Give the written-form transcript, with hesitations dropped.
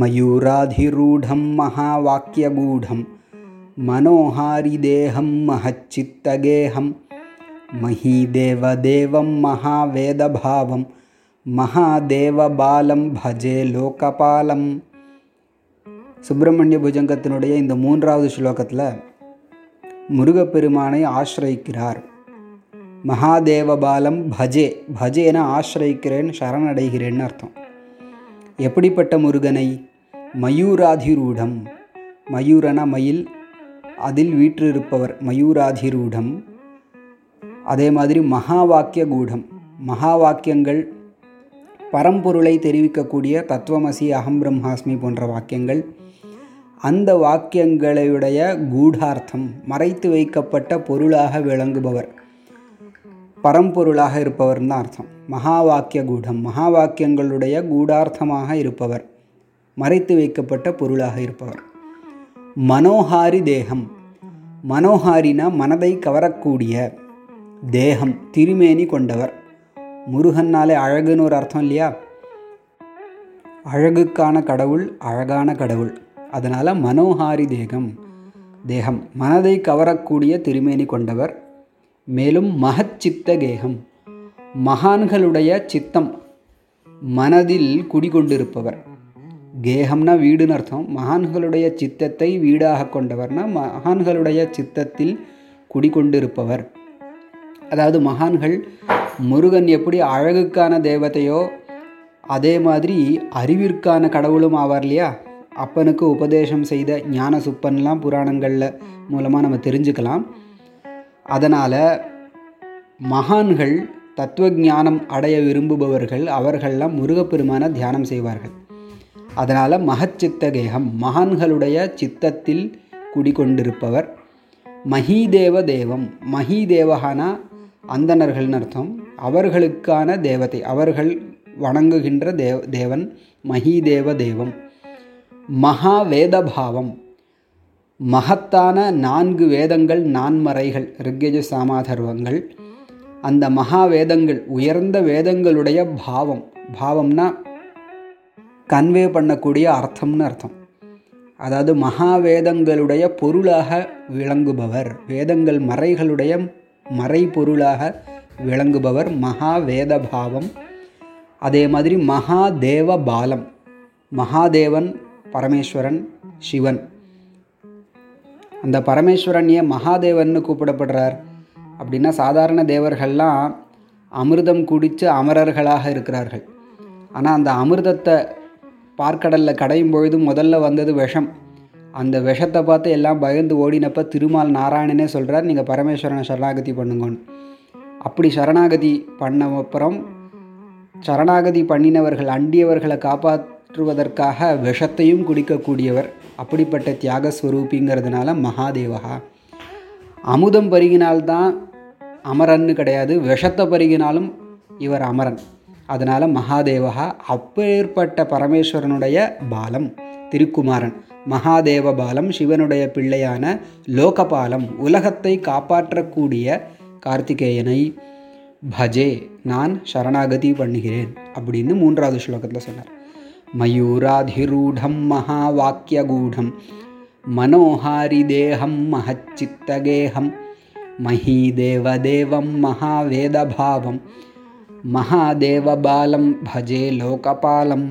மயூராதிரூடம் மகாவாக்கியகூடம் மனோஹாரிதேகம் மகச்சித்தகேகம் மஹீதேவதேவம் மகாவேதபாவம் மகாதேவபாலம் பஜே லோகபாலம். சுப்பிரமணிய புஜங்கத்தினுடைய இந்த மூன்றாவது ஸ்லோகத்தில் முருகப்பெருமானை ஆசிரியிக்கிறார். மகாதேவபாலம் பஜே, பஜேன ஆசிரியிக்கிறேன், சரணடைகிறேன்னு அர்த்தம். எப்படிப்பட்ட முருகனை? மயூராதிரூடம், மயூரன மயில், அதில் வீற்றிருப்பவர் மயூராதிரூடம். அதே மாதிரி மகாவாக்கிய கூடம், மகாவாக்கியங்கள், பரம்பொருளை தெரிவிக்கக்கூடிய தத்துவமசி, அகம் பிரம்மாஸ்மி போன்ற வாக்கியங்கள். அந்த வாக்கியங்களையுடைய கூடார்த்தம், மறைத்து வைக்கப்பட்ட பொருளாக விளங்குபவர், பரம்பொருளாக இருப்பவர்னு தான் அர்த்தம். மகாவாக்கிய கூடம், மகாவாக்கியங்களுடைய கூடார்த்தமாக இருப்பவர், மறைத்து வைக்கப்பட்ட பொருளாக இருப்பவர். மனோஹாரி தேகம், மனோஹாரினா மனதை கவரக்கூடிய தேகம், திருமேனி கொண்டவர். முருகன்னாலே அழகுன்னு ஒரு அர்த்தம் இல்லையா? அழகுக்கான கடவுள், அழகான கடவுள். அதனால் மனோஹாரி தேகம், தேகம் மனதை கவரக்கூடிய திருமேனி கொண்டவர். மேலும் மகச்சித்த கேகம், மகான்களுடைய சித்தம், மனதில் குடிகொண்டிருப்பவர். கேகம்னா வீடுன்னு அர்த்தம். மகான்களுடைய சித்தத்தை வீடாக கொண்டவர்னா மகான்களுடைய சித்தத்தில் குடிகொண்டிருப்பவர். அதாவது மகான்கள், முருகன் எப்படி அழகுக்கான தேவதையோ அதே மாதிரி அறிவிற்கான கடவுளும் ஆவார் இல்லையா? அப்பனுக்கு உபதேசம் செய்த ஞான சுப்பன்லாம் புராணங்களில் மூலமாக நம்ம தெரிஞ்சுக்கலாம். அதனால் மகான்கள், தத்துவ ஞானம் அடைய விரும்புபவர்கள், அவர்களெல்லாம் முருகப்பெருமான தியானம் செய்வார்கள். அதனால் மகச்சித்த கேகம், மகான்களுடைய சித்தத்தில் குடிகொண்டிருப்பவர். மஹீதேவ தேவம், மஹீதேவகானா அந்தணர்கள்னு அர்த்தம். அவர்களுக்கான தேவதை, அவர்கள் வணங்குகின்ற தேவன் மஹீதேவ தேவம். மகாவேதபாவம், மகத்தான 4 வேதங்கள், நான்மறைகள், ரிக்யஜ சாமாதர்வங்கள். அந்த மகாவேதங்கள், உயர்ந்த வேதங்களுடைய பாவம், பாவம்னா கன்வே பண்ணக்கூடிய அர்த்தம்னு அர்த்தம். அதாவது மகாவேதங்களுடைய பொருளாக விளங்குபவர், வேதங்கள் மறைகளுடைய மறைபொருளாக விளங்குபவர் மகாவேதபாவம். அதே மாதிரி மகாதேவ பாலம், மகாதேவன் பரமேஸ்வரன் சிவன். அந்த பரமேஸ்வரன் ஏன் மகாதேவன்னு கூப்பிடப்படுறார் அப்படின்னா, சாதாரண தேவர்கள்லாம் அமிர்தம் குடித்த அமரர்களாக இருக்கிறார்கள். ஆனால் அந்த அமிர்தத்தை பார்க்கடலில் கடையும் பொழுது முதல்ல வந்தது விஷம். அந்த விஷத்தை பார்த்து எல்லாம் பயந்து ஓடினப்போ திருமால் நாராயணனே சொல்கிறார், நீங்கள் பரமேஸ்வரனை சரணாகதி பண்ணுங்கன்னு. அப்படி சரணாகதி பண்ண அப்புறம் சரணாகதி பண்ணினவர்கள், அண்டியவர்களை காப்பாற்றுவதற்காக விஷத்தையும் குடிக்கக்கூடியவர், அப்படிப்பட்ட தியாகஸ்வரூபிங்கிறதுனால மகாதேவகா. அமுதம் பருகினால்தான் அமரன்னு கிடையாது, விஷத்தை பருகினாலும் இவர் அமரன். அதனால் மகாதேவகா. அப்பேற்பட்ட பரமேஸ்வரனுடைய பாலம் திருக்குமாரன் மகாதேவ பாலம், சிவனுடைய பிள்ளையான லோகபாலம், உலகத்தை காப்பாற்றக்கூடிய கார்த்திகேயனை பஜே, நான் சரணாகதி பண்ணுகிறேன் அப்படின்னு மூன்றாவது ஸ்லோகத்தில் சொன்னார். மயூராதிரூடம் மகாவாக்கியகூடம் மனோஹாரிதேகம் மகச்சித்தகேகம் மஹீதேவதேவம் மகாவேதபாவம் மகாதேவபாலம் பஜே லோகபாலம்.